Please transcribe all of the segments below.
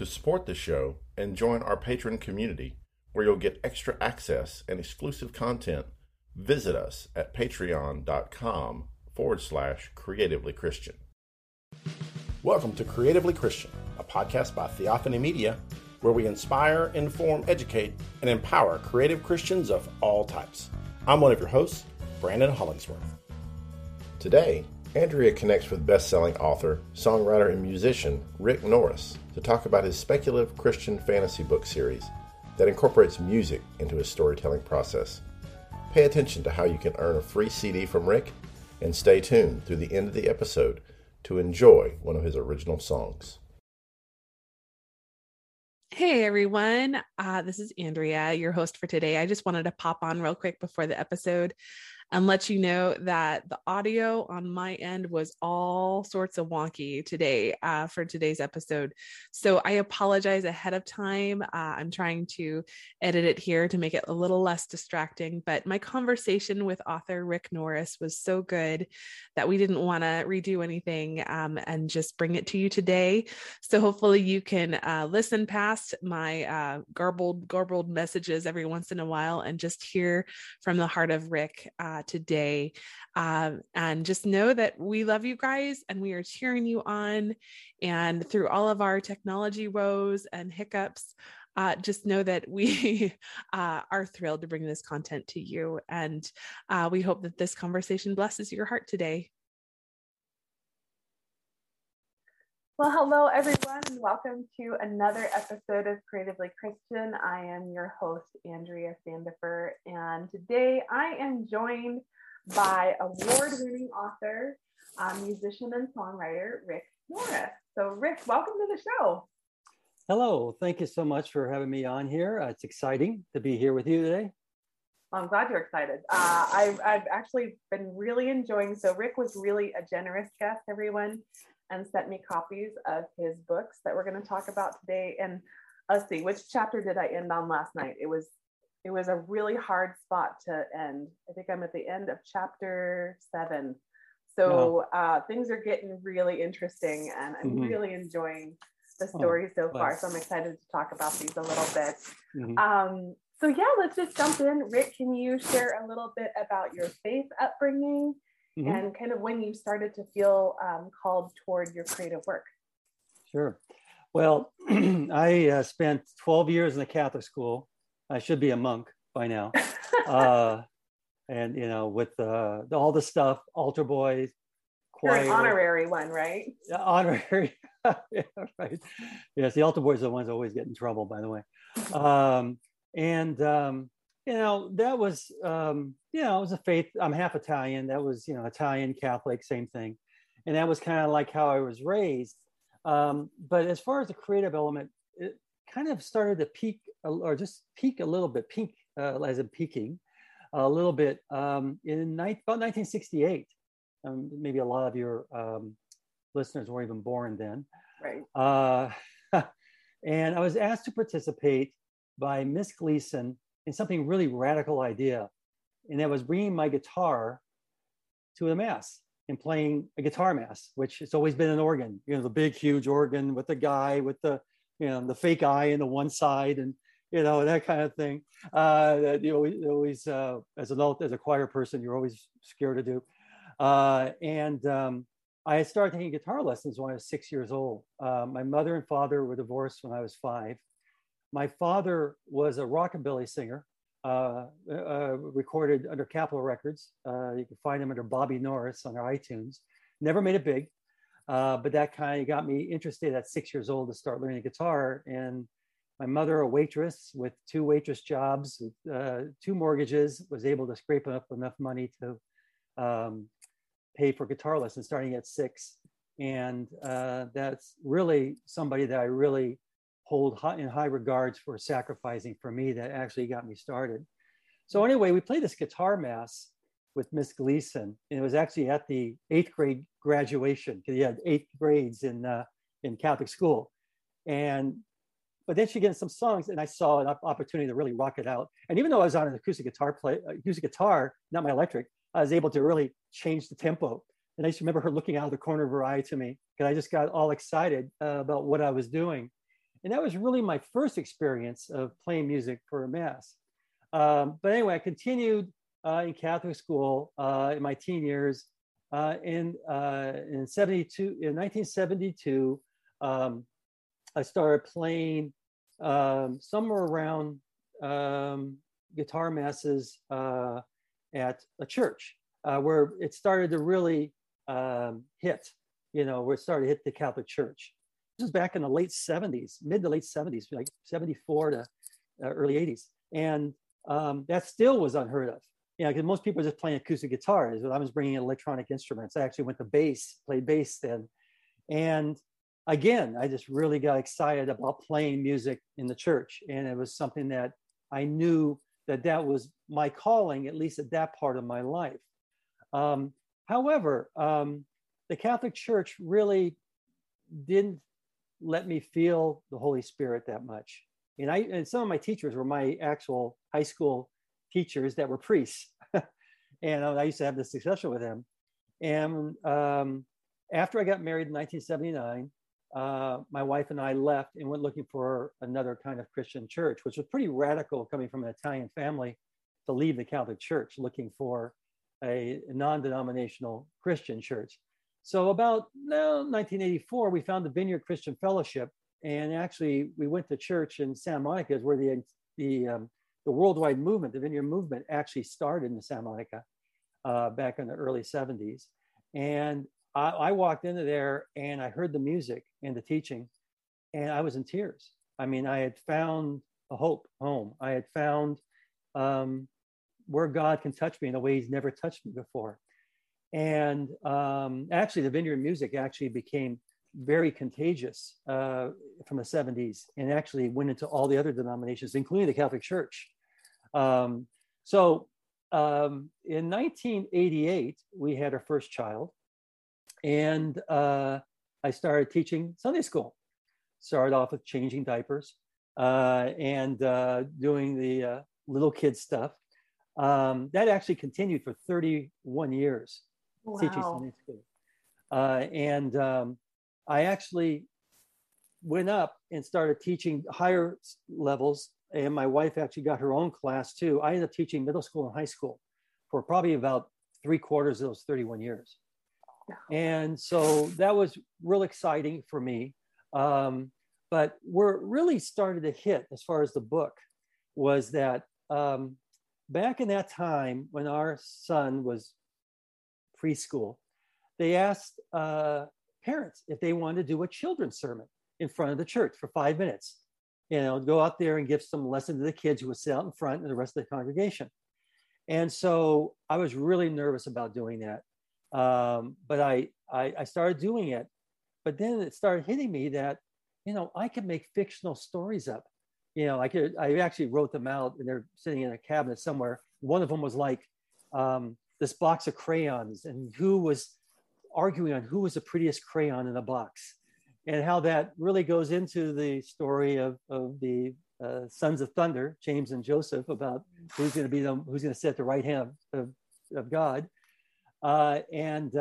to support the show and join our Patreon community, where you'll get extra access and exclusive content. Visit us at patreon.com/Creatively Christian. Welcome to Creatively Christian, a podcast by Theophany Media, where we inspire, inform, educate, and empower creative Christians of all types. I'm one of your hosts, Brandon Hollingsworth. Today, Andrea connects with best-selling author, songwriter, and musician Rick Norris to talk about his speculative Christian fantasy book series that incorporates music into his storytelling process. Pay attention to how you can earn a free CD from Rick, and stay tuned through the end of the episode to enjoy one of his original songs. Hey everyone, this is Andrea, your host for today. I just wanted to pop on real quick before the episode and let you know that the audio on my end was all sorts of wonky today for today's episode. So I apologize ahead of time. I'm trying to edit it here to make it a little less distracting, but my conversation with author Rick Norris was so good that we didn't want to redo anything and just bring it to you today. So hopefully you can listen past my garbled messages every once in a while and just hear from the heart of Rick today. And just know that we love you guys and we are cheering you on. And through all of our technology woes and hiccups, just know that we are thrilled to bring this content to you. And we hope that this conversation blesses your heart today. Well, hello, everyone, and welcome to another episode of Creatively Christian. I am your host, Andrea Sandifer, and today I am joined by award-winning author, musician, and songwriter, Rick Norris. So, Rick, welcome to the show. Hello. Thank you so much for having me on here. It's exciting to be here with you today. Well, I'm glad you're excited. I've actually been really enjoying, so Rick was really a generous guest, everyone, and sent me copies of his books that we're going to talk about today. And let's see, which chapter did I end on last night? It was a really hard spot to end. I think I'm at the end of chapter 7. So things are getting really interesting, and I'm really enjoying the story so far. So I'm excited to talk about these a little bit. So yeah, let's just jump in. Rick, can you share a little bit about your faith upbringing? Mm-hmm. And kind of when you started to feel called toward your creative work? Sure. Well, I spent 12 years in a Catholic school. I should be a monk by now. And, you know, with all the stuff, altar boys, choir. You're an honorary one, right? Yeah, honorary. Yeah, right. Yes, the altar boys are the ones that always get in trouble, by the way. You know, that was, it was a faith. I'm half Italian. That was, Italian, Catholic, same thing. And that was kind of like how I was raised. But as far as the creative element, it kind of started to peak a little bit in about 1968. Maybe a lot of your listeners weren't even born then. Right. And I was asked to participate by Miss Gleason in something really radical idea. And that was bringing my guitar to a mass and playing a guitar mass, which it's always been an organ, the big, huge organ with the guy with the, the fake eye in the one side and, that kind of thing. That you always, as a choir person, you're always scared to do. I started taking guitar lessons when I was 6 years old. My mother and father were divorced when I was 5. My father was a rockabilly singer, recorded under Capitol Records. You can find him under Bobby Norris on our iTunes. Never made it big, but that kind of got me interested at 6 years old to start learning guitar. And my mother, a waitress with 2 waitress jobs, 2 mortgages, was able to scrape up enough money to pay for guitar lessons starting at 6. And that's really somebody that I really hold in high regards for sacrificing for me. That actually got me started. So anyway, we played this guitar mass with Miss Gleason, and it was actually at the 8th grade graduation, because you had 8 grades in Catholic school. But then she gave some songs, and I saw an opportunity to really rock it out. And even though I was on an acoustic guitar, not my electric, I was able to really change the tempo. And I just remember her looking out of the corner of her eye to me, because I just got all excited about what I was doing. And that was really my first experience of playing music for a mass. But anyway, I continued in Catholic school in my teen years. In 1972, I started playing somewhere around guitar masses at a church where it started to really hit, you know, where it started to hit the Catholic Church. This is back in the late 70s, mid to late 70s, like 74 to early 80s. And that still was unheard of. You know, because most people are just playing acoustic guitars, but I was bringing in electronic instruments. I actually went to bass, played bass then. And again, I just really got excited about playing music in the church. And it was something that I knew that that was my calling, at least at that part of my life. However, the Catholic Church really didn't let me feel the Holy Spirit that much. And some of my teachers were my actual high school teachers that were priests. And I used to have this discussion with them. And after I got married in 1979, my wife and I left and went looking for another kind of Christian church, which was pretty radical coming from an Italian family to leave the Catholic Church, looking for a non-denominational Christian church. So about 1984, we found the Vineyard Christian Fellowship. And actually, we went to church in Santa Monica, is where the worldwide movement, the Vineyard movement, actually started in Santa Monica back in the early 70s. And I walked into there and I heard the music and the teaching, and I was in tears. I mean, I had found a home. I had found where God can touch me in a way He's never touched me before. And actually, the Vineyard music actually became very contagious from the 70s, and actually went into all the other denominations, including the Catholic Church. In 1988, we had our first child, and I started teaching Sunday school. Started off with changing diapers and doing the little kid stuff. That actually continued for 31 years, wow, teaching Sunday school. I actually went up and started teaching higher levels, and my wife actually got her own class too. I ended up teaching middle school and high school for probably about 3/4 of those 31 years. And so that was real exciting for me. But where it really started to hit as far as the book was that back in that time when our son was preschool, they asked parents if they wanted to do a children's sermon in front of the church for 5 minutes, you know, go out there and give some lesson to the kids who would sit out in front and the rest of the congregation. And so I was really nervous about doing that. But I started doing it, but then it started hitting me that, you know, I could make fictional stories up. You know, I actually wrote them out, and they're sitting in a cabinet somewhere. One of them was like, this box of crayons, and who was arguing on who was the prettiest crayon in the box, and how that really goes into the story of the Sons of Thunder, James and Joseph, about who's going to sit at the right hand of God. And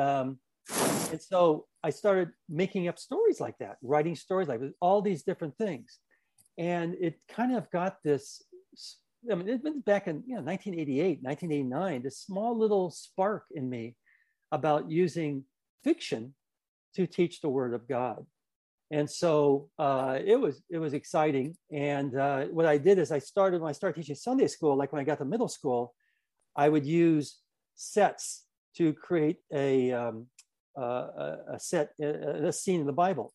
so I started making up stories like that, writing stories like that, all these different things. And it kind of got this, I mean, it's been back in 1988, 1989, this small little spark in me about using fiction to teach the Word of God. And so it was exciting. And what I did is when I started teaching Sunday school, like when I got to middle school, I would use sets to create a scene in the Bible.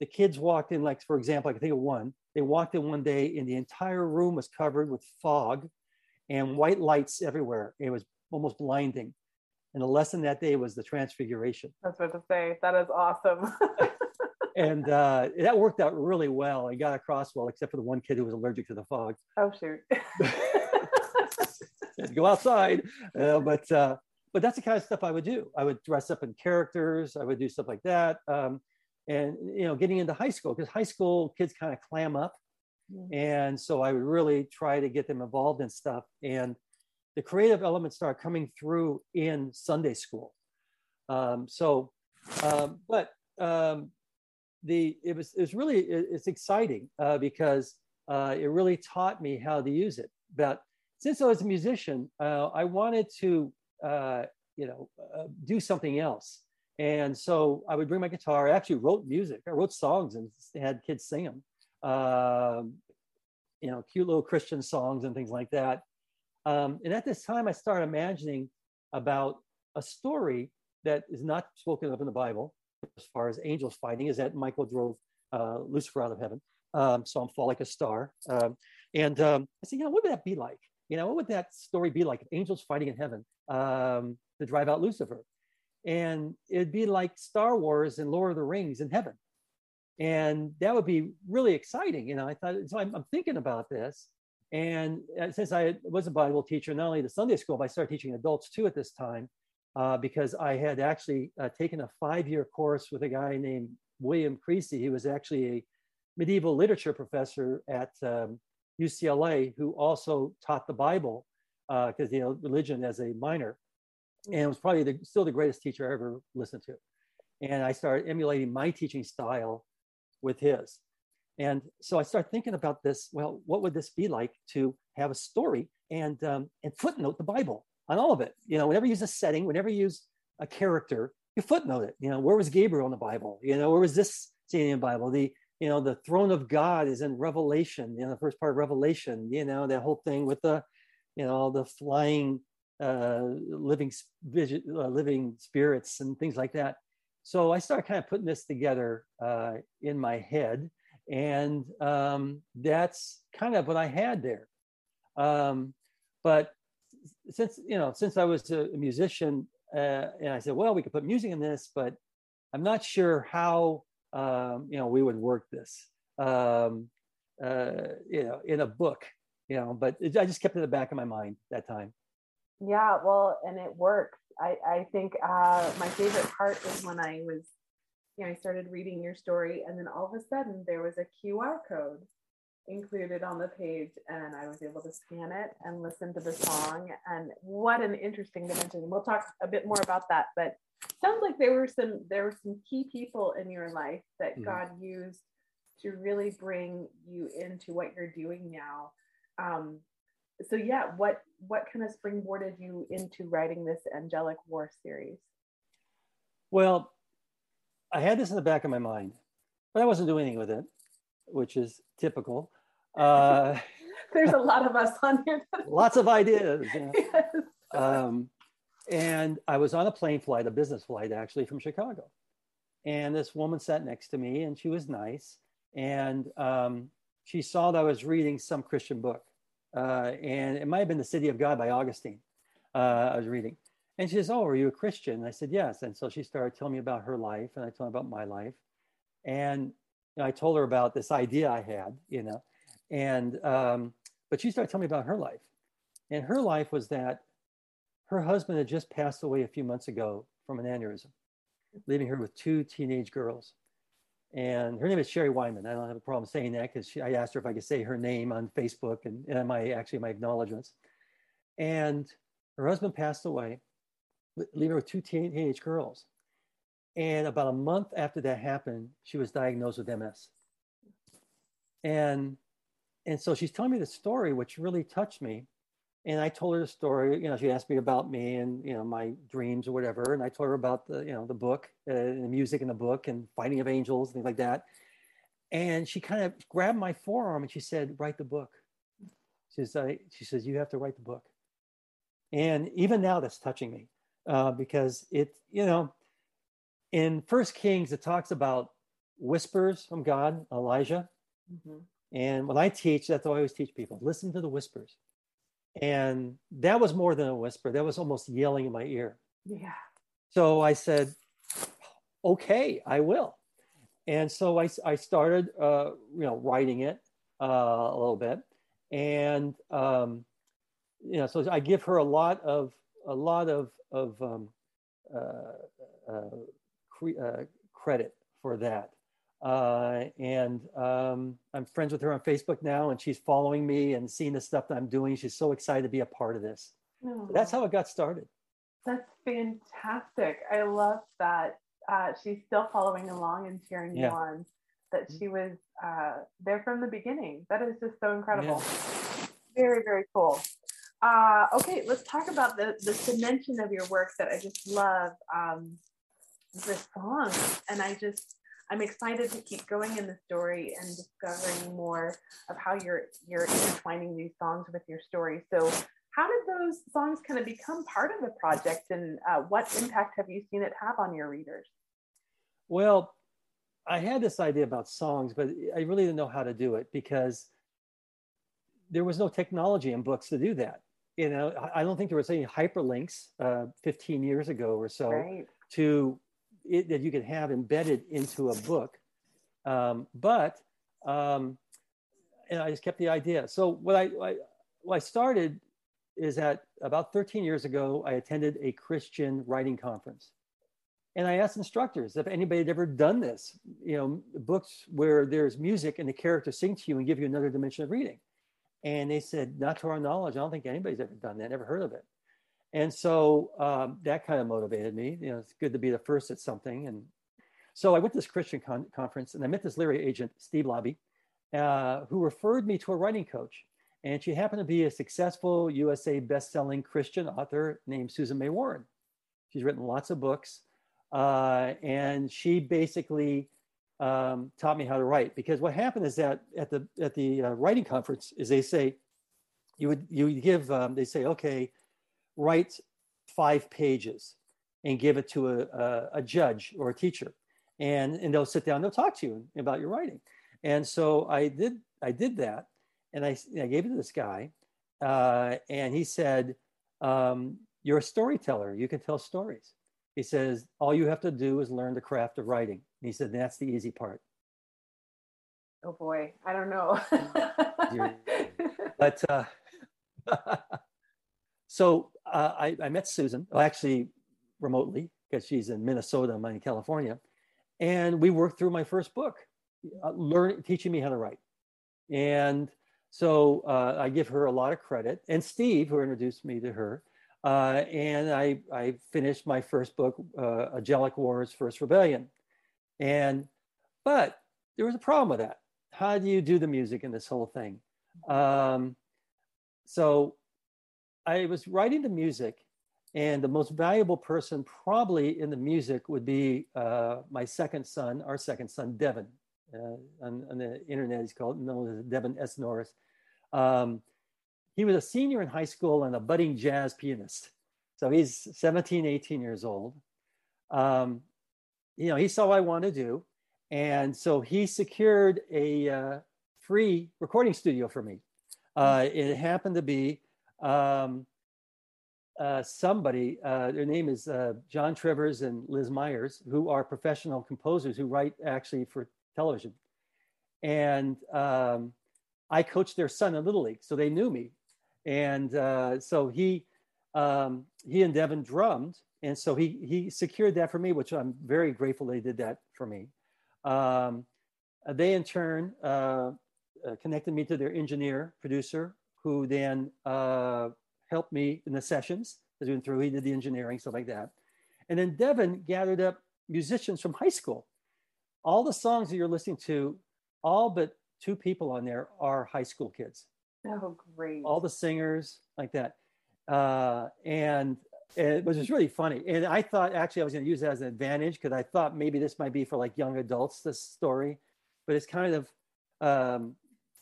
The kids walked in, like, for example, I can think of one. They walked in one day and the entire room was covered with fog and white lights everywhere. It was almost blinding. And the lesson that day was the Transfiguration. That's what to say. That is awesome. And that worked out really well. I got across well, except for the one kid who was allergic to the fog. Oh, shoot. Go outside. But that's the kind of stuff I would do. I would dress up in characters. I would do stuff like that. And, you know, getting into high school, because high school kids kind of clam up. Mm-hmm. And so I would really try to get them involved in stuff. And the creative elements start coming through in Sunday school. it's exciting because it really taught me how to use it. But since I was a musician, I wanted to do something else, and so I would bring my guitar. I actually wrote music. I wrote songs and had kids sing them. Cute little Christian songs and things like that. And at this time, I started imagining about a story that is not spoken of in the Bible, as far as angels fighting, is that Michael drove Lucifer out of heaven. Saw him fall like a star. I said, what would that be like? What would that story be like if angels fighting in heaven to drive out Lucifer? And it'd be like Star Wars and Lord of the Rings in heaven. And that would be really exciting. I thought, so I'm thinking about this. And since I was a Bible teacher, not only the Sunday school, but I started teaching adults too at this time, because I had actually taken a 5-year course with a guy named William Creasy. He was actually a medieval literature professor at UCLA who also taught the Bible, because religion as a minor. And it was probably still the greatest teacher I ever listened to. And I started emulating my teaching style with his. And so I started thinking about this. Well, what would this be like to have a story and footnote the Bible on all of it? Whenever you use a setting, whenever you use a character, you footnote it. Where was Gabriel in the Bible? Where was this scene in the Bible? The throne of God is in Revelation. The first part of Revelation. That whole thing with the, the flying living spirits and things like that. So I started kind of putting this together in my head. And that's kind of what I had there. But since I was a musician, and I said, well, we could put music in this, but I'm not sure how, we would work this, in a book, but I just kept it in the back of my mind that time. Yeah, well, and it works. I think my favorite part is when I was, I started reading your story, and then all of a sudden there was a QR code included on the page, and I was able to scan it and listen to the song. And what an interesting dimension! We'll talk a bit more about that, but sounds like there were some key people in your life that mm-hmm. God used to really bring you into what you're doing now. So yeah, what kind of springboarded you into writing this Angelic War series? Well, I had this in the back of my mind, but I wasn't doing anything with it, which is typical. There's a lot of us on here. Lots of ideas. Yes. And I was on a plane flight, a business flight actually, from Chicago. And this woman sat next to me, and she was nice. And she saw that I was reading some Christian book. And it might have been The City of God by Augustine I was reading. And she says, oh, are you a Christian? And I said, yes. And so she started telling me about her life, and I told her about my life. And I told her about this idea I had, and but she started telling me about her life. And her life was that her husband had just passed away a few months ago from an aneurysm, leaving her with 2 teenage girls. And her name is Sherry Wyman. I don't have a problem saying that, because I asked her if I could say her name on Facebook and my acknowledgments. And her husband passed away, leaving her with 2 teenage girls. And about a month after that happened, she was diagnosed with MS. And so she's telling me the story, which really touched me. And I told her the story. She asked me about me and my dreams or whatever. And I told her about the the book, and the music in the book, and fighting of angels, things like that. And she kind of grabbed my forearm and she said, "Write the book." She says, "You have to write the book." And even now, that's touching me because it in 1 Kings it talks about whispers from God, Elijah, mm-hmm. and when I teach, that's what I always teach people: listen to the whispers. And that was more than a whisper. That was almost yelling in my ear. Yeah. So I said, okay, I will. And so I started, writing it a little bit. And, so I give her a lot of credit for that. I'm friends with her on Facebook now, and she's following me and seeing the stuff that I'm doing. She's so excited to be a part of this. Oh, so that's how it got started. That's fantastic. I love that. she's still following along and cheering you on, that she was there from the beginning. That is just so incredible. Yeah. Very, very cool. Okay, let's talk about this dimension of your work that I just love, the song. And I'm excited to keep going in the story and discovering more of how you're intertwining these songs with your story. So how did those songs kind of become part of the project, and what impact have you seen it have on your readers? Well, I had this idea about songs, but I really didn't know how to do it because there was no technology in books to do that. You know, I don't think there was any hyperlinks 15 years ago or so to it, that you could have embedded into a book. And I just kept the idea. So what I started is that about 13 years ago, I attended a Christian writing conference. And I asked instructors if anybody had ever done this, you know, books where there's music and the characters sing to you and give you another dimension of reading. And they said, not to our knowledge, I don't think anybody's ever done that, never heard of it. And so that kind of motivated me. You know, it's good to be the first at something. And so I went to this Christian conference and I met this literary agent, Steve Laube, who referred me to a writing coach. And she happened to be a successful USA best-selling Christian author named Susan May Warren. She's written lots of books. And she basically taught me how to write, because what happened is that at the writing conference is they say, you would give, they say, okay, write 5 pages and give it to a judge or a teacher, and they'll sit down, they'll talk to you about your writing. And so I did that, and I gave it to this guy, and he said, you're a storyteller, you can tell stories. He says, all you have to do is learn the craft of writing. And he said, that's the easy part. Oh boy, I don't know. But so I met Susan, well, actually remotely, because she's in Minnesota, I'm in California. And we worked through my first book, teaching me how to write. And so I give her a lot of credit. And Steve, who introduced me to her, and I finished my first book, Angelic Wars: First Rebellion. But there was a problem with that. How do you do the music in this whole thing? So I was writing the music, and the most valuable person probably in the music would be my second son, our second son, Devin. On the internet, he's known as Devin S. Norris. He was a senior in high school and a budding jazz pianist. So he's 17, 18 years old. You know, he saw what I wanted to do. And so he secured a free recording studio for me. It happened to be somebody, their name is John Trevers and Liz Myers, who are professional composers who write actually for television. And I coached their son in Little League, so they knew me. And so he and Devin drummed, and so he secured that for me, which I'm very grateful they did that for me. They in turn connected me to their engineer, producer, who then helped me in the sessions as we went through. He did the engineering, stuff like that. And then Devin gathered up musicians from high school. All the songs that you're listening to, all but 2 people on there are high school kids. Oh, great. All the singers like that. And it was just really funny. And I thought actually I was going to use that as an advantage, because I thought maybe this might be for like young adults, this story, but it's kind of,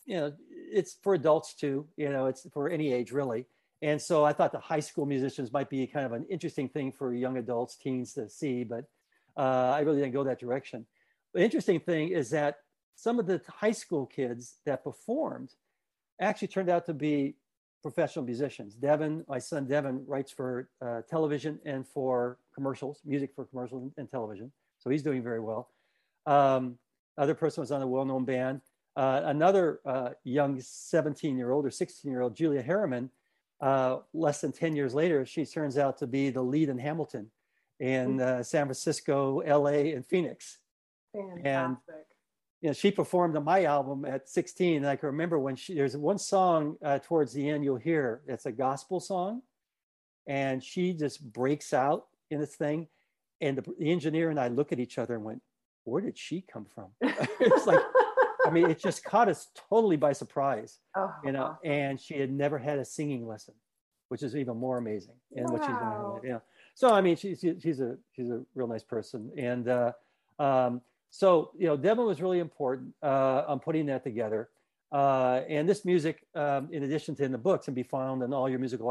you know, it's for adults too, you know, it's for any age really. And so I thought the high school musicians might be kind of an interesting thing for young adults, teens to see, but I really didn't go that direction. The interesting thing is that some of the high school kids that performed actually turned out to be professional musicians. Devin, my son Devin, writes for television and for commercials, music for commercials and television. So he's doing very well. Other person was on a well-known band. Another young 17-year-old or 16-year-old, Julia Harriman, less than 10 years later, she turns out to be the lead in Hamilton in San Francisco, LA, and Phoenix. Fantastic. And, you know, she performed on my album at 16. And I can remember when there's one song towards the end you'll hear, it's a gospel song. And she just breaks out in this thing. And the engineer and I look at each other and went, where did she come from? It's like, I mean, it just caught us totally by surprise, you know, and she had never had a singing lesson, which is even more amazing. And what she's doing, you know. So, I mean, she's a real nice person. And so, you know, Devin was really important on putting that together. And this music, in addition to in the books, can be found in all your musical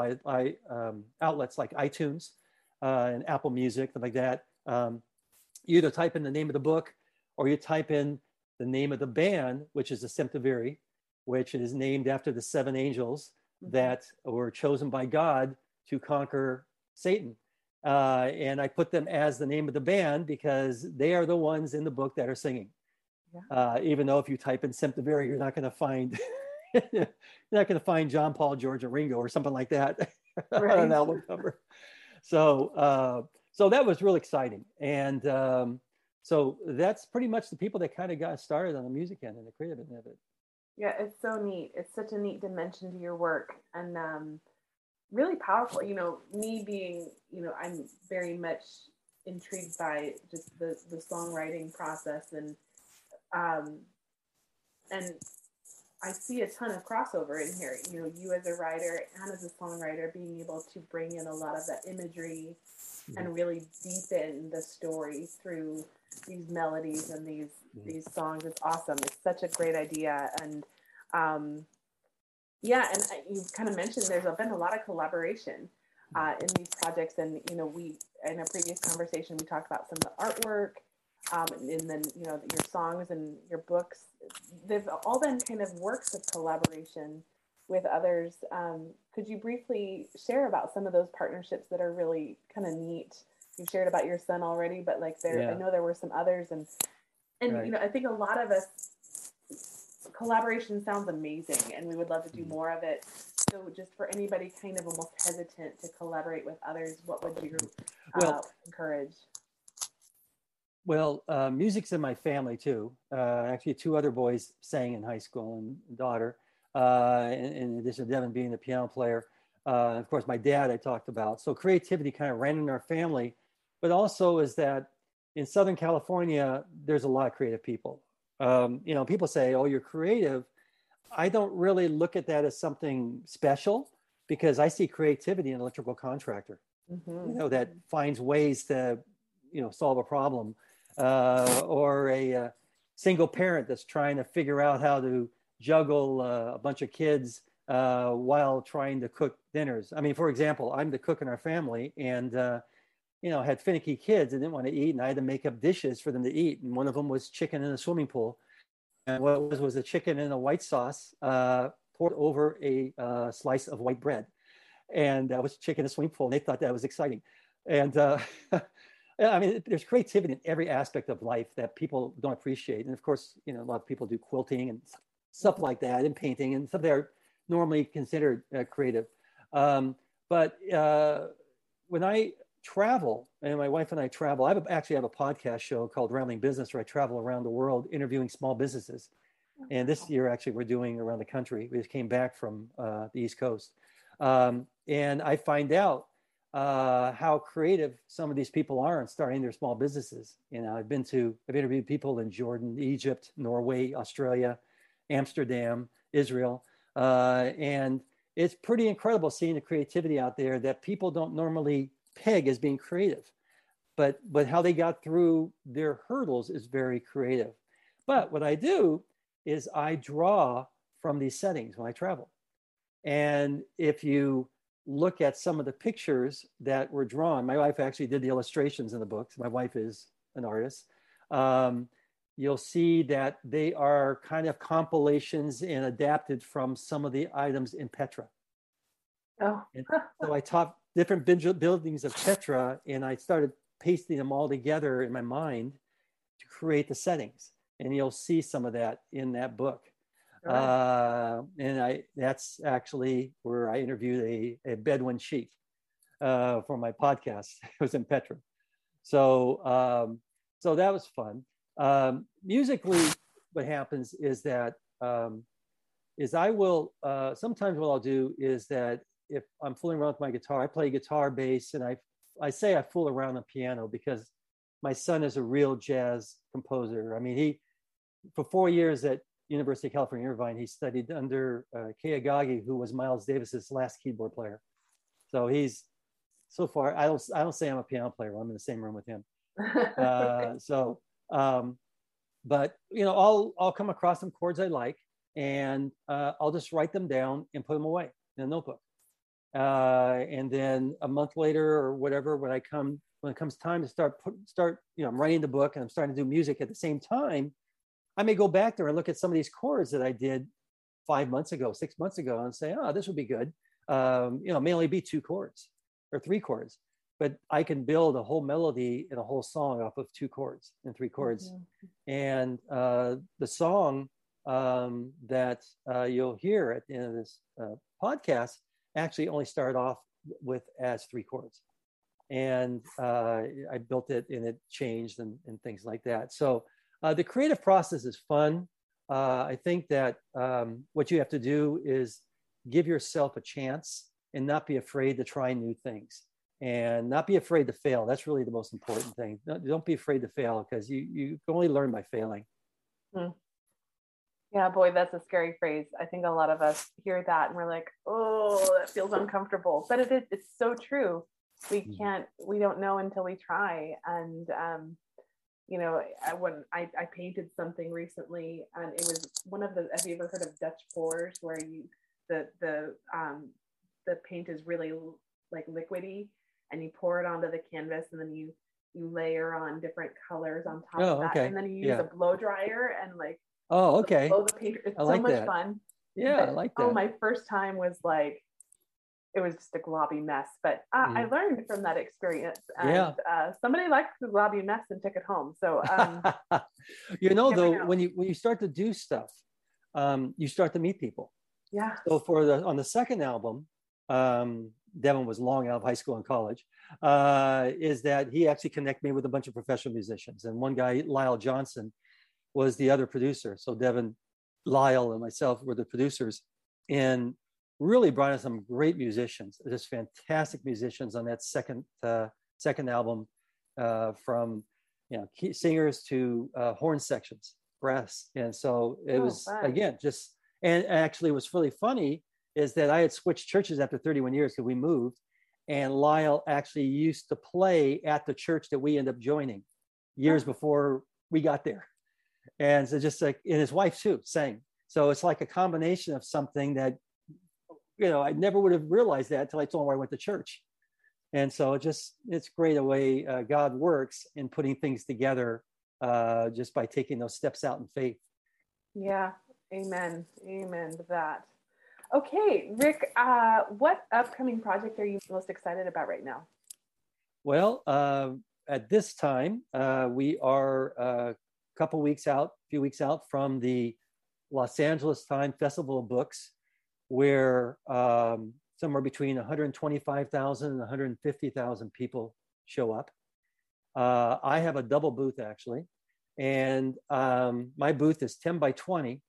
outlets like iTunes and Apple Music, things like that. You either type in the name of the book or you type in the name of the band, which is the Semptaviri, which is named after the 7 angels that were chosen by God to conquer Satan. And I put them as the name of the band because they are the ones in the book that are singing. Yeah. Even though if you type in Semptaviri, you're not going to find John, Paul, George, and Ringo or something like that on an album cover. So, so that was really exciting, and so that's pretty much the people that kind of got started on the music end and the creative end of it. Yeah, it's so neat. It's such a neat dimension to your work, and really powerful. You know, me being, you know, I'm very much intrigued by just the songwriting process and I see a ton of crossover in here, you know, you as a writer and as a songwriter being able to bring in a lot of that imagery and really deepen the story through these melodies and these songs. It's awesome. It's such a great idea. And and you kind of mentioned there's been a lot of collaboration in these projects. And, you know, we, in a previous conversation, we talked about some of the artwork. And then, you know, your songs and your books, they've all been kind of works of collaboration with others. Could you briefly share about some of those partnerships that are really kind of neat? You shared about your son already, but like I know there were some others and you know, I think a lot of us, collaboration sounds amazing and we would love to do more of it. So just for anybody kind of almost hesitant to collaborate with others, what would you encourage? Well, music's in my family too. Actually, 2 other boys sang in high school, and daughter. In addition to Devin being the piano player, of course, my dad I talked about. So creativity kind of ran in our family, but also is that in Southern California, there's a lot of creative people. You know, people say, "Oh, you're creative." I don't really look at that as something special because I see creativity in an electrical contractor. You know, that finds ways to, you know, solve a problem. Or a single parent that's trying to figure out how to juggle a bunch of kids while trying to cook dinners. I mean, for example, I'm the cook in our family and, you know, had finicky kids and didn't want to eat and I had to make up dishes for them to eat. And one of them was chicken in a swimming pool. And what it was a chicken in a white sauce poured over a slice of white bread. And that was chicken in a swimming pool. And they thought that was exciting. And I mean, there's creativity in every aspect of life that people don't appreciate. And of course, you know, a lot of people do quilting and stuff like that and painting and stuff that are normally considered creative. But when I travel, and my wife and I travel, I actually have a podcast show called Rambling Business where I travel around the world interviewing small businesses. And this year, actually, we're doing around the country. We just came back from the East Coast. And I find out how creative some of these people are in starting their small businesses. You know, I've interviewed people in Jordan, Egypt, Norway, Australia, Amsterdam, Israel. And it's pretty incredible seeing the creativity out there that people don't normally peg as being creative, but how they got through their hurdles is very creative. But what I do is I draw from these settings when I travel. And if you look at some of the pictures that were drawn. My wife actually did the illustrations in the books. My wife is an artist. You'll see that they are kind of compilations and adapted from some of the items in Petra. And so I taught different buildings of Petra and I started pasting them all together in my mind to create the settings. And you'll see some of that in that book. That's actually where I interviewed a Bedouin chief for my podcast. It was in Petra. So that was fun. Musically, what happens is that I will sometimes what I'll do is that if I'm fooling around with my guitar, I play guitar, bass, and I say I fool around on piano because my son is a real jazz composer. I mean, he, for 4 years at University of California, Irvine, he studied under Kei Akagi, who was Miles Davis's last keyboard player. So he's, so far, I don't say I'm a piano player. I'm in the same room with him. But, you know, I'll come across some chords I like, and I'll just write them down and put them away in a notebook. And then a month later or whatever, when it comes time to start, you know, I'm writing the book and I'm starting to do music at the same time, I may go back there and look at some of these chords that I did 5 months ago, 6 months ago, and say, oh, this would be good. You know, it may only be two chords or three chords, but I can build a whole melody and a whole song off of two chords and three chords. Mm-hmm. And the song that you'll hear at the end of this podcast actually only started off with as three chords. And I built it and it changed and things like that. So the creative process is fun. I think that what you have to do is give yourself a chance and not be afraid to try new things and not be afraid to fail. That's really the most important thing. Don't be afraid to fail, because you can only learn by failing. Hmm. Yeah, boy, that's a scary phrase. I think a lot of us hear that and we're like, oh, that feels uncomfortable. But it is, it's so true. We don't know until we try. And, you know, when I painted something recently, and it was one of the, have you ever heard of Dutch pours, where the paint is really like liquidy and you pour it onto the canvas and then you layer on different colors on top of that. Okay. And then you use a blow dryer and like, oh, okay. Blow the paper. It's so much fun. Yeah, I like that. Oh, my first time was like, it was just a globby mess, but I learned from that experience. And somebody liked the globby mess and took it home. So, you know, though, when you start to do stuff, you start to meet people. Yeah. So on the second album, Devin was long out of high school and college, is that he actually connected me with a bunch of professional musicians. And one guy, Lyle Johnson, was the other producer. So Devin, Lyle, and myself were the producers, and really brought in some great musicians, just fantastic musicians on that second album, from, you know, key singers to horn sections, brass. And so it was fun. Again, just, and actually what's really funny is that I had switched churches after 31 years because we moved, and Lyle actually used to play at the church that we ended up joining years before we got there. And so just like, and his wife too sang. So it's like a combination of something that, you know, I never would have realized that until I told him where I went to church. And so it's great the way God works in putting things together, just by taking those steps out in faith. Yeah. Amen. Amen to that. Okay, Rick, what upcoming project are you most excited about right now? Well, at this time, we are few weeks out from the Los Angeles Times Festival of Books, where somewhere between 125,000 and 150,000 people show up. I have a double booth actually. And my booth is 10 by 20.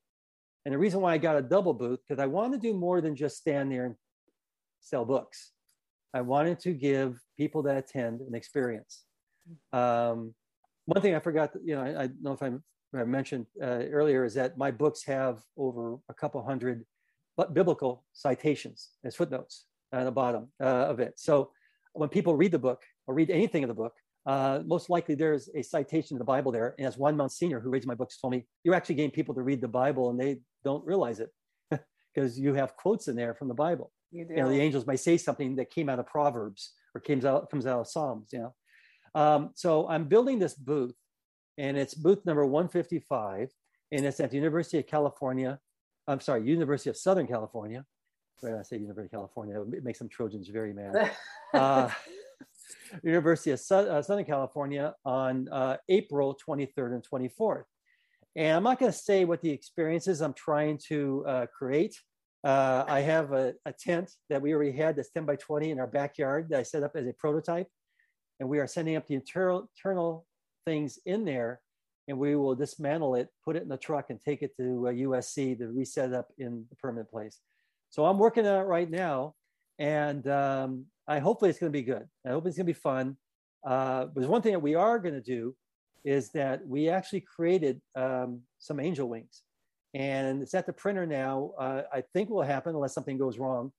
And the reason why I got a double booth, because I wanted to do more than just stand there and sell books. I wanted to give people that attend an experience. One thing I forgot, you know, I don't know if I mentioned earlier, is that my books have over a couple hundred biblical citations as footnotes on the bottom of it. So when people read the book or read anything of the book, most likely there's a citation of the Bible there. And as one Monsignor who reads my books told me, you're actually getting people to read the Bible and they don't realize it because you have quotes in there from the Bible. You do. You know, the angels may say something that came out of Proverbs or comes out of Psalms, you know. So I'm building this booth, and it's booth number 155, and it's at the University of Southern California. When I say University of California, it makes some Trojans very mad. University of Southern California on April 23rd and 24th. And I'm not going to say what the experience is I'm trying to create. I have a tent that we already had that's 10 by 20 in our backyard that I set up as a prototype. And we are sending up the internal things in there, and we will dismantle it, put it in the truck, and take it to USC to reset it up in the permanent place. So I'm working on it right now, and I hopefully it's going to be good. I hope it's going to be fun. But one thing that we are going to do is that we actually created some angel wings, and it's at the printer now. I think will happen unless something goes wrong.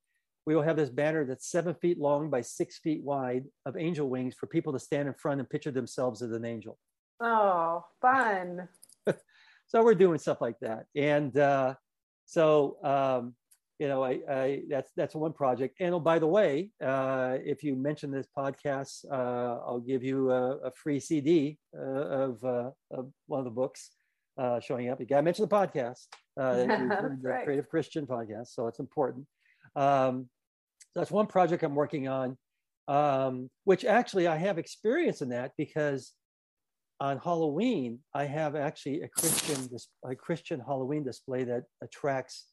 We will have this banner that's 7 feet long by 6 feet wide of angel wings for people to stand in front and picture themselves as an angel. Oh, fun. So we're doing stuff like that. And you know, that's one project. And oh, by the way, if you mention this podcast, I'll give you a free CD of one of the books showing up. You got to mention the podcast, the Creative Christian podcast. So it's important. That's one project I'm working on, which actually I have experience in that, because on Halloween, I have actually a Christian Halloween display that attracts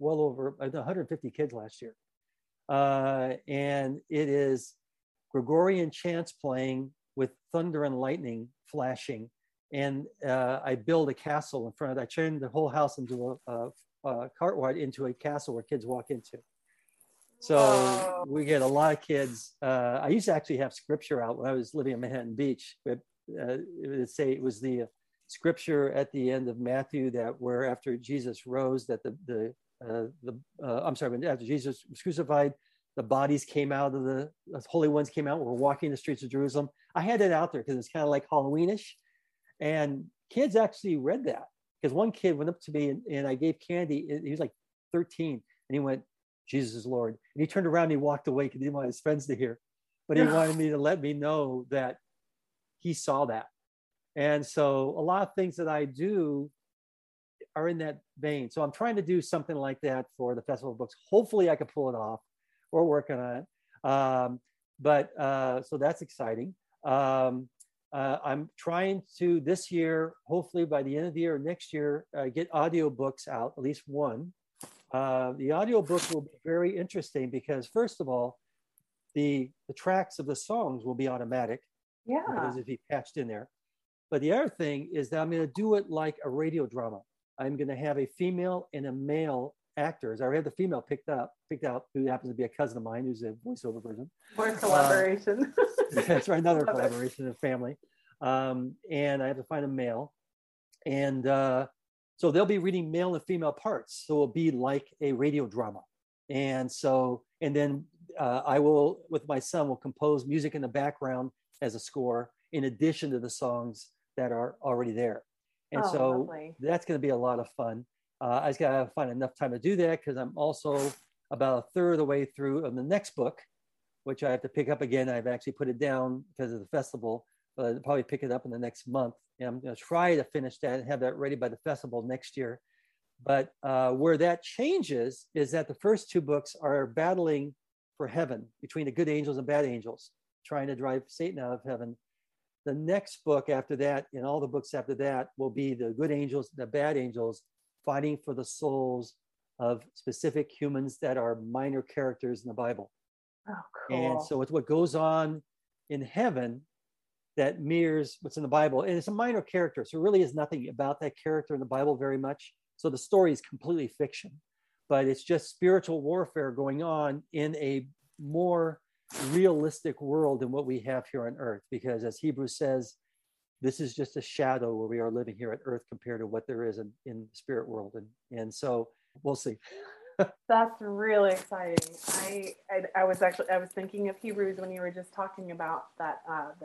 well over 150 kids last year. And it is Gregorian chants playing with thunder and lightning flashing. And I build a castle in front of that. I turn the whole house into a cartwheel into a castle where kids walk into. So we get a lot of kids. I used to actually have scripture out when I was living in Manhattan Beach. But it was the scripture at the end of Matthew where after Jesus rose, that after Jesus was crucified, the bodies came out of the holy ones came out. We're walking the streets of Jerusalem. I had it out there because it's kind of like Halloweenish, and kids actually read that. Because one kid went up to me and I gave candy. He was like 13, and he went, "Jesus is Lord." And he turned around and he walked away because he didn't want his friends to hear. But he wanted me to let me know that he saw that. And so a lot of things that I do are in that vein. So I'm trying to do something like that for the Festival of Books. Hopefully I can pull it off. We're working on it. So that's exciting. I'm trying to this year, hopefully by the end of the year or next year, get audiobooks out, at least one. The audiobook will be very interesting because, first of all, the tracks of the songs will be automatic. Yeah. As if he patched in there. But the other thing is that I'm going to do it like a radio drama. I'm going to have a female and a male actors. I already have the female picked out, who happens to be a cousin of mine, who's a voiceover person. More collaboration. That's right, another collaboration of family. And I have to find a male. And so they'll be reading male and female parts. So it'll be like a radio drama. And so, and then I will, with my son, will compose music in the background as a score in addition to the songs that are already there. And lovely. That's going to be a lot of fun. I just got to find enough time to do that because I'm also about a third of the way through on the next book, which I have to pick up again. I've actually put it down because of the festival, but I'll probably pick it up in the next month. And I'm going to try to finish that and have that ready by the festival next year. But where that changes is that the first two books are battling for heaven between the good angels and bad angels, trying to drive Satan out of heaven. The next book after that, and all the books after that, will be the good angels, the bad angels, fighting for the souls of specific humans that are minor characters in the Bible. Oh, cool. And so it's what goes on in heaven that mirrors what's in the Bible. And it's a minor character. So it really is nothing about that character in the Bible very much. So the story is completely fiction, but it's just spiritual warfare going on in a more realistic world than what we have here on earth. Because as Hebrews says, this is just a shadow where we are living here on earth compared to what there is in the spirit world. And so we'll see. That's really exciting. I was thinking of Hebrews when you were just talking about that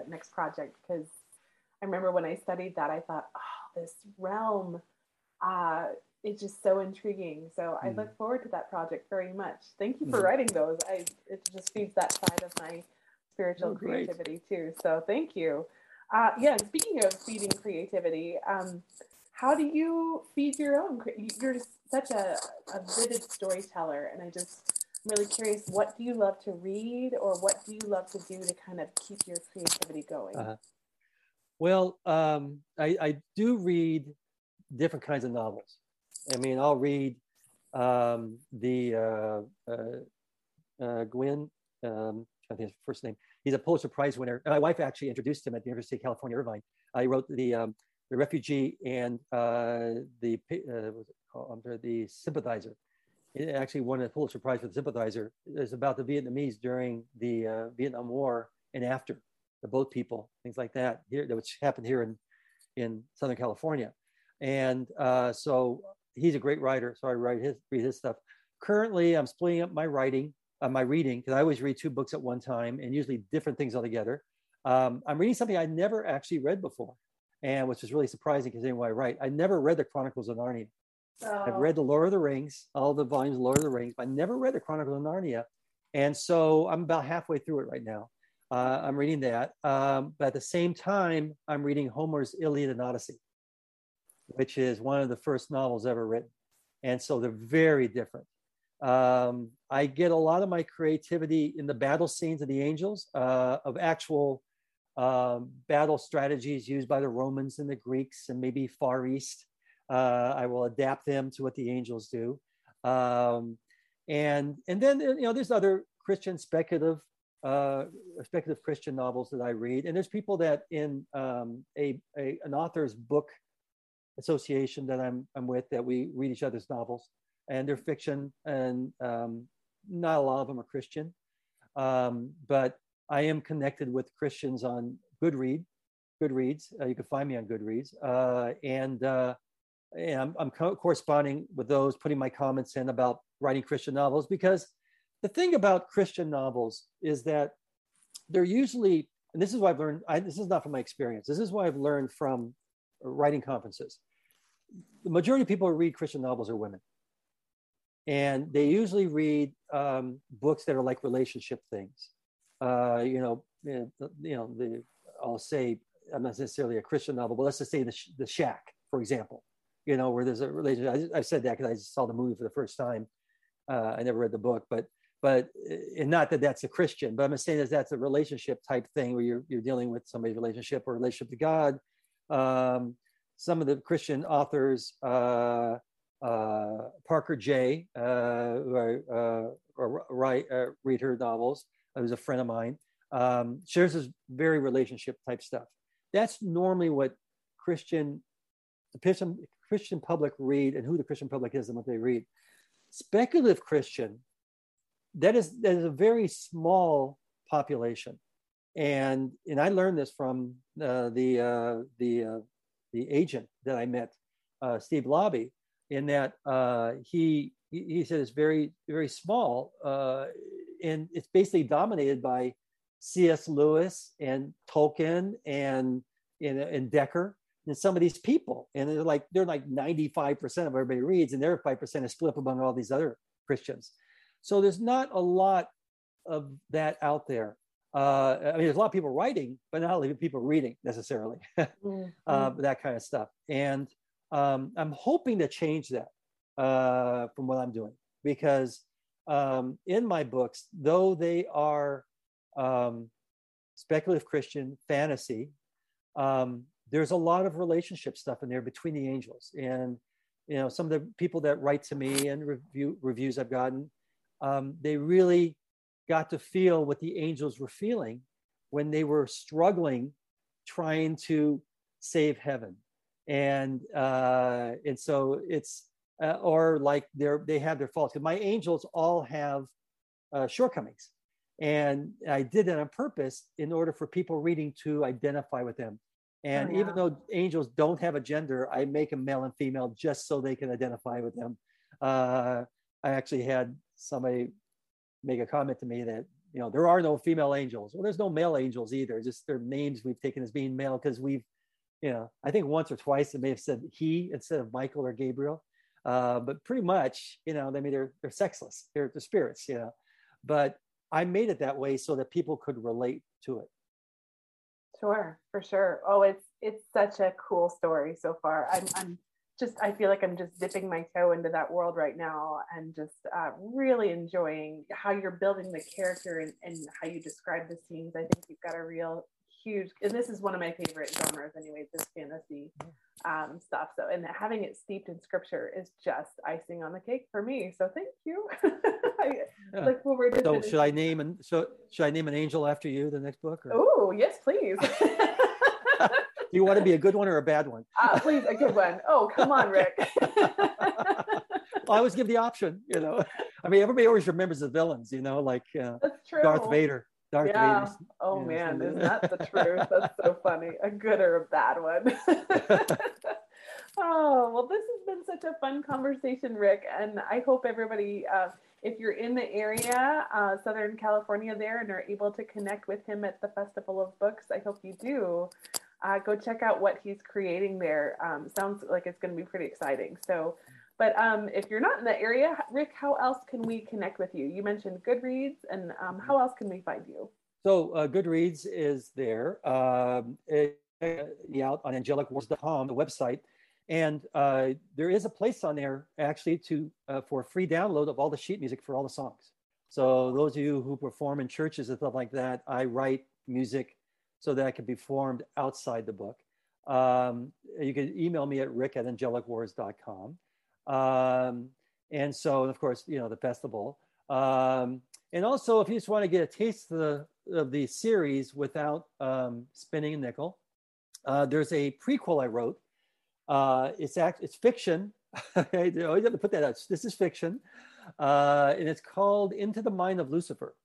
next project, because I remember when I studied that, I thought, oh, this realm, it's just so intriguing. So I look forward to that project very much. Thank you for writing those. It just feeds that side of my spiritual creativity too. So thank you. Speaking of feeding creativity, how do you feed your own? You're just such a vivid storyteller, and I'm really curious, what do you love to read, or what do you love to do to kind of keep your creativity going? Well, I do read different kinds of novels. I mean, I'll read Gwen, I think his first name. He's a Pulitzer Prize winner. My wife actually introduced him at the University of California, Irvine. I wrote The Refugee and The Sympathizer. It actually won a Pulitzer Prize for The Sympathizer. It's about the Vietnamese during the Vietnam War and after. the boat people, things like that here, which happened here in Southern California. And so he's a great writer. So I read his stuff. Currently, I'm splitting up my writing, my reading, because I always read two books at one time and usually different things altogether. I'm reading something I never actually read before, and which is really surprising considering what I write. I never read the Chronicles of Narnia. Oh. I've read the Lord of the Rings, all the volumes of Lord of the Rings, but I never read the Chronicles of Narnia. And so I'm about halfway through it right now. I'm reading that. But at the same time, I'm reading Homer's Iliad and Odyssey, which is one of the first novels ever written. And so they're very different. I get a lot of my creativity in the battle scenes of the angels, of actual battle strategies used by the Romans and the Greeks and maybe Far East. I will adapt them to what the angels do. And then, you know, there's other Christian speculative Christian novels that I read. And there's people that in an author's book association that I'm with, that we read each other's novels, and they're fiction, and not a lot of them are Christian. But I am connected with Christians on Goodreads. You can find me on Goodreads. And I'm corresponding with those, putting my comments in about writing Christian novels, because the thing about Christian novels is that they're usually, and this is what I've learned, this is not from my experience, this is what I've learned from writing conferences. The majority of people who read Christian novels are women. And they usually read books that are like relationship things. I'll say, I'm not necessarily a Christian novel, but let's just say the Shack, for example, you know, where there's a relationship. I said that because I just saw the movie for the first time. I never read the book, but and not that that's a Christian, but I'm saying that that's a relationship type thing where you're dealing with somebody's relationship or relationship to God. Some of the Christian authors, Parker J, who read her novels, who's a friend of mine, shares this very relationship type stuff. That's normally what Christian public read, and who the Christian public is and what they read. Speculative Christian, that is a very small population, and I learned this from the agent that I met, Steve Laube, in that he said it's very, very small, and it's basically dominated by C.S. Lewis and Tolkien and Dekker and some of these people, and they're like 95% of everybody reads, and their 5% is split up among all these other Christians. So there's not a lot of that out there. There's a lot of people writing, but not a lot of people reading necessarily, mm-hmm. That kind of stuff. And I'm hoping to change that from what I'm doing, because in my books, though they are speculative Christian fantasy, there's a lot of relationship stuff in there between the angels. And, you know, some of the people that write to me and reviews I've gotten, they really got to feel what the angels were feeling when they were struggling, trying to save heaven. And so it's, or like they have their faults. Because my angels all have shortcomings. And I did that on purpose in order for people reading to identify with them. And even though angels don't have a gender, I make them male and female just so they can identify with them. I actually had somebody make a comment to me that, you know, there are no female angels. Well, there's no male angels either. Just their names we've taken as being male because we've, you know, I think once or twice they may have said he instead of Michael or Gabriel, but pretty much, you know, I mean, they're sexless, they're spirits, you know. But I made it that way so that people could relate to it. Sure, for sure. Oh, it's such a cool story so far. I'm just, I feel like I'm just dipping my toe into that world right now, and just really enjoying how you're building the character and how you describe the scenes. I think you've got a real huge, and this is one of my favorite genres anyways, this fantasy stuff. So, and having it steeped in scripture is just icing on the cake for me. So thank you. Like when we're so should I name an angel after you, the next book? Oh, yes, please. Do you want to be a good one or a bad one? Please, a good one. Oh, come on, Rick. Well, I always give the option, you know. I mean, everybody always remembers the villains, you know, like Darth Vader. Darth Vader's. Oh man, isn't that the truth? That's so funny. A good or a bad one. Oh, well, this has been such a fun conversation, Rick. And I hope everybody, if you're in the area, Southern California there, and are able to connect with him at the Festival of Books, I hope you do. Go check out what he's creating there. Sounds like it's going to be pretty exciting. So, but if you're not in the area, Rick, how else can we connect with you? You mentioned Goodreads, and how else can we find you? So Goodreads is there. Out on angelicwars.com, the website. And there is a place on there actually to for a free download of all the sheet music for all the songs. So those of you who perform in churches and stuff like that, I write music so that I can be performed outside the book. You can email me at rick@angelicwars.com. And so, of course, you know, the festival. And also, if you just want to get a taste of the series without spinning a nickel, there's a prequel I wrote. It's fiction. I always have to put that out. This is fiction. And it's called Into the Mind of Lucifer.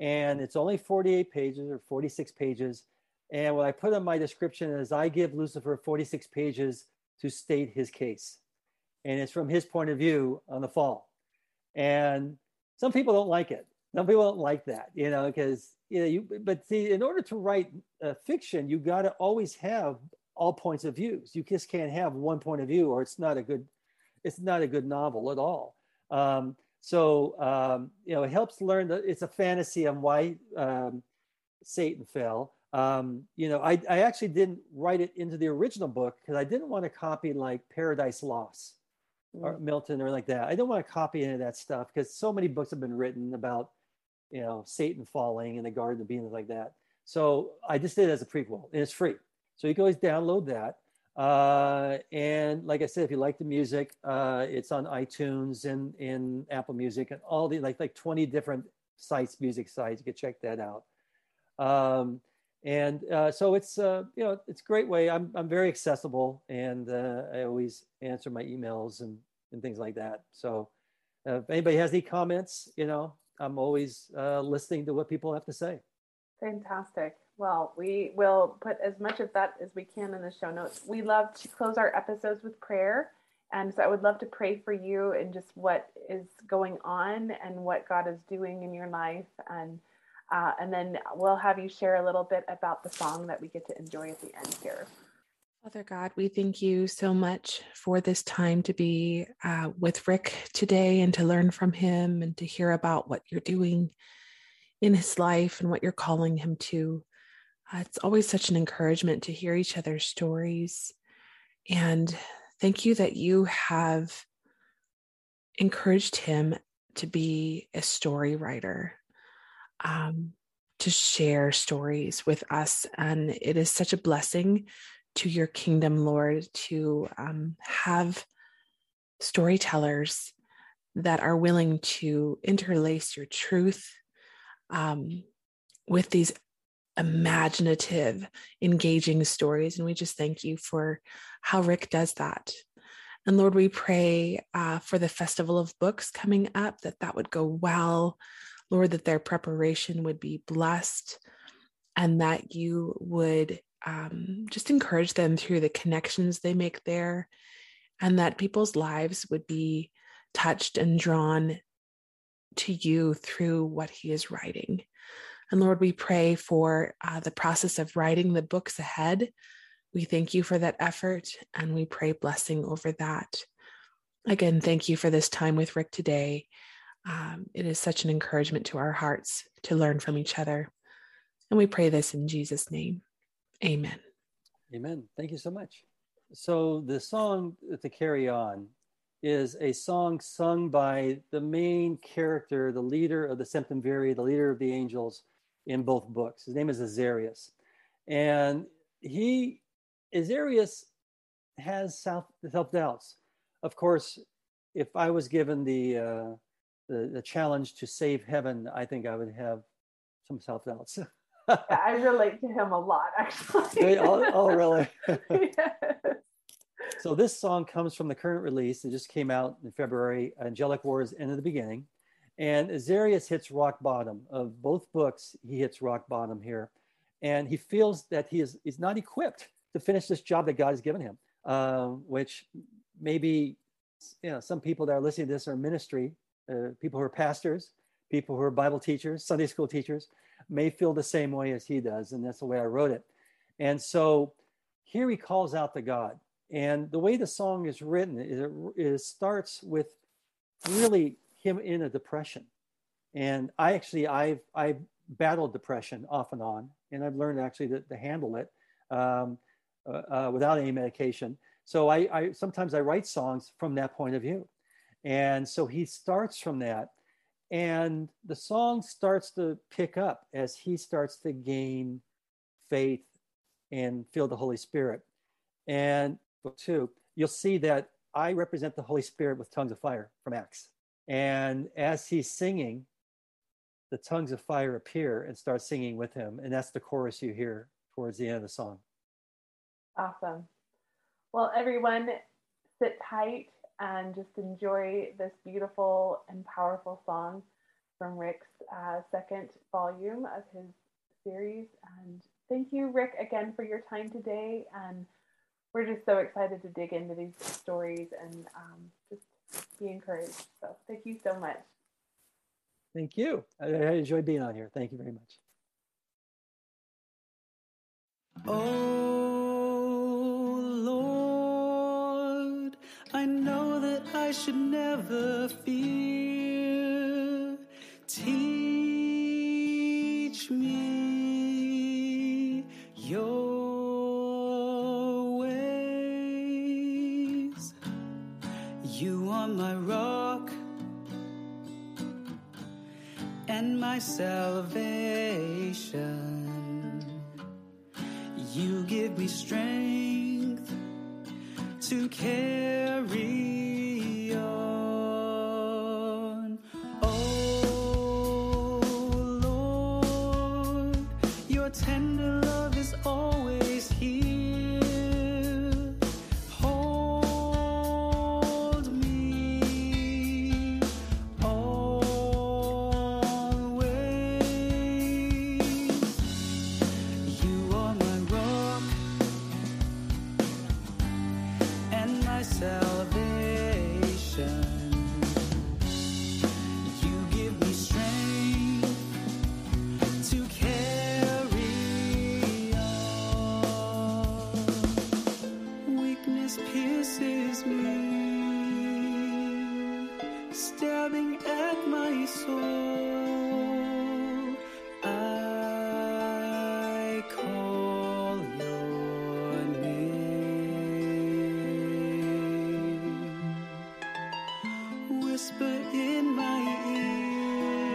And it's only 48 pages or 46 pages. And what I put in my description is I give Lucifer 46 pages to state his case. And it's from his point of view on the fall. And some people don't like it. Some people don't like that, you know, because, you know, but see, in order to write fiction, you got to always have all points of views. You just can't have one point of view, or it's not a good novel at all. You know, it helps learn that it's a fantasy on why Satan fell. You know, I actually didn't write it into the original book because I didn't want to copy like Paradise Lost or Milton or like that. I don't want to copy any of that stuff because so many books have been written about, you know, Satan falling in the Garden of Eden like that. So I just did it as a prequel, and it's free. So you can always download that. And like I said, if you like the music, it's on iTunes and in Apple Music and all the like 20 different sites, music sites. You can check that out. So it's you know, it's a great way. I'm very accessible, and I always answer my emails and things like that. So if anybody has any comments, you know, I'm always listening to what people have to say. Fantastic. Well, we will put as much of that as we can in the show notes. We love to close our episodes with prayer. And so I would love to pray for you and just what is going on and what God is doing in your life. And then we'll have you share a little bit about the song that we get to enjoy at the end here. Father God, we thank you so much for this time to be with Rick today and to learn from him and to hear about what you're doing in his life and what you're calling him to. It's always such an encouragement to hear each other's stories. And thank you that you have encouraged him to be a story writer, to share stories with us. And it is such a blessing to your kingdom, Lord, to have storytellers that are willing to interlace your truth with these imaginative, engaging stories. And we just thank you for how Rick does that. And Lord, we pray for the Festival of Books coming up, that would go well, Lord, that their preparation would be blessed, and that you would just encourage them through the connections they make there, and that people's lives would be touched and drawn to you through what he is writing. And Lord, we pray for the process of writing the books ahead. We thank you for that effort, and we pray blessing over that. Again, thank you for this time with Rick today. It is such an encouragement to our hearts to learn from each other. And we pray this in Jesus' name. Amen. Amen. Thank you so much. So the song to carry on is a song sung by the main character, the leader of the Semptaviri, the leader of the angels in both books. His name is Azarius. And Azarius has self-doubts. Of course, if I was given the challenge to save heaven, I think I would have some self-doubts. Yeah, I relate to him a lot, actually. Oh, really? Yes. So this song comes from the current release. It just came out in February, Angelic Wars: End of the Beginning. And Azarius hits rock bottom. Of both books, he hits rock bottom here. And he feels that he is not equipped to finish this job that God has given him, which maybe, you know, some people that are listening to this are ministry, people who are pastors, people who are Bible teachers, Sunday school teachers, may feel the same way as he does. And that's the way I wrote it. And so here he calls out to God. And the way the song is written, it starts with really him in a depression. And I actually, I've battled depression off and on, and I've learned actually to handle it without any medication. So I sometimes I write songs from that point of view. And so he starts from that. And the song starts to pick up as he starts to gain faith and feel the Holy Spirit. And two, you'll see that I represent the Holy Spirit with tongues of fire from Acts. And as he's singing, the tongues of fire appear and start singing with him. And that's the chorus you hear towards the end of the song. Awesome. Well, everyone, sit tight and just enjoy this beautiful and powerful song from Rick's second volume of his series. And thank you, Rick, again for your time today. And we're just so excited to dig into these stories and just be encouraged. So thank you so much. Thank you. I enjoyed being on here. Thank you very much. Oh, Lord, I know that I should never fear. Teach me your ways. You are my rock and my salvation. You give me strength to carry on. Oh, Lord, your tender love is always here. Hold me always. You are my rock and my salvation. You give me strength to carry on. Weakness pierces me, stabbing at my soul. I call your name. Whisper in my ear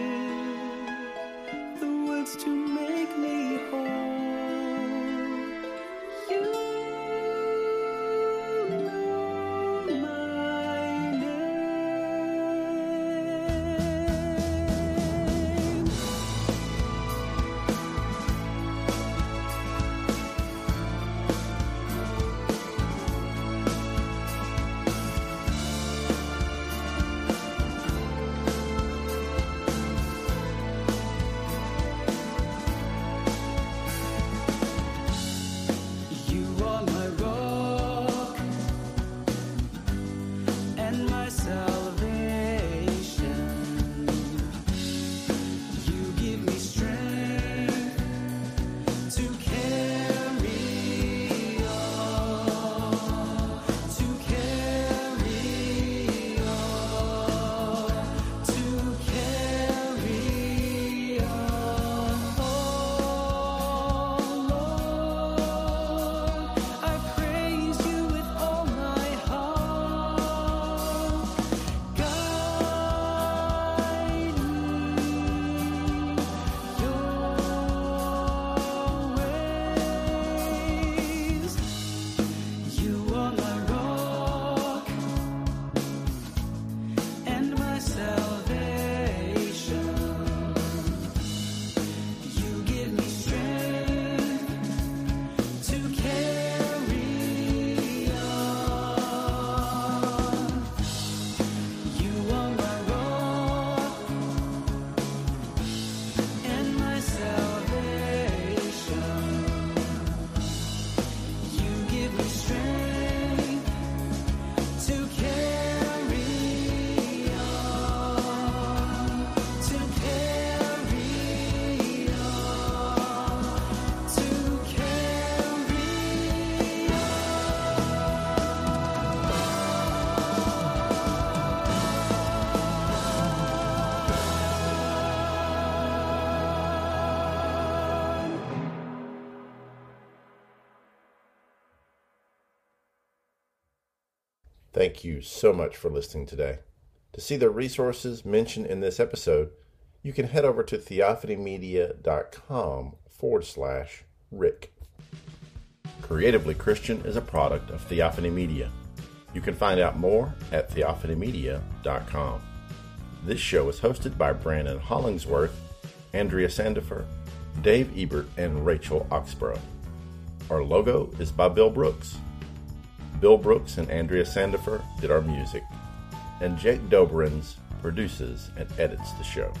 the words to make me whole. You know my name. Thank you so much for listening today. To see the resources mentioned in this episode, you can head over to theophanymedia.com/Rick. Creatively Christian is a product of Theophany Media. You can find out more at theophanymedia.com. This show is hosted by Brandon Hollingsworth, Andrea Sandifer, Dave Ebert, and Rachel Oxborough. Our logo is by Bill Brooks. Bill Brooks and Andrea Sandifer did our music, and Jake Dobrins produces and edits the show.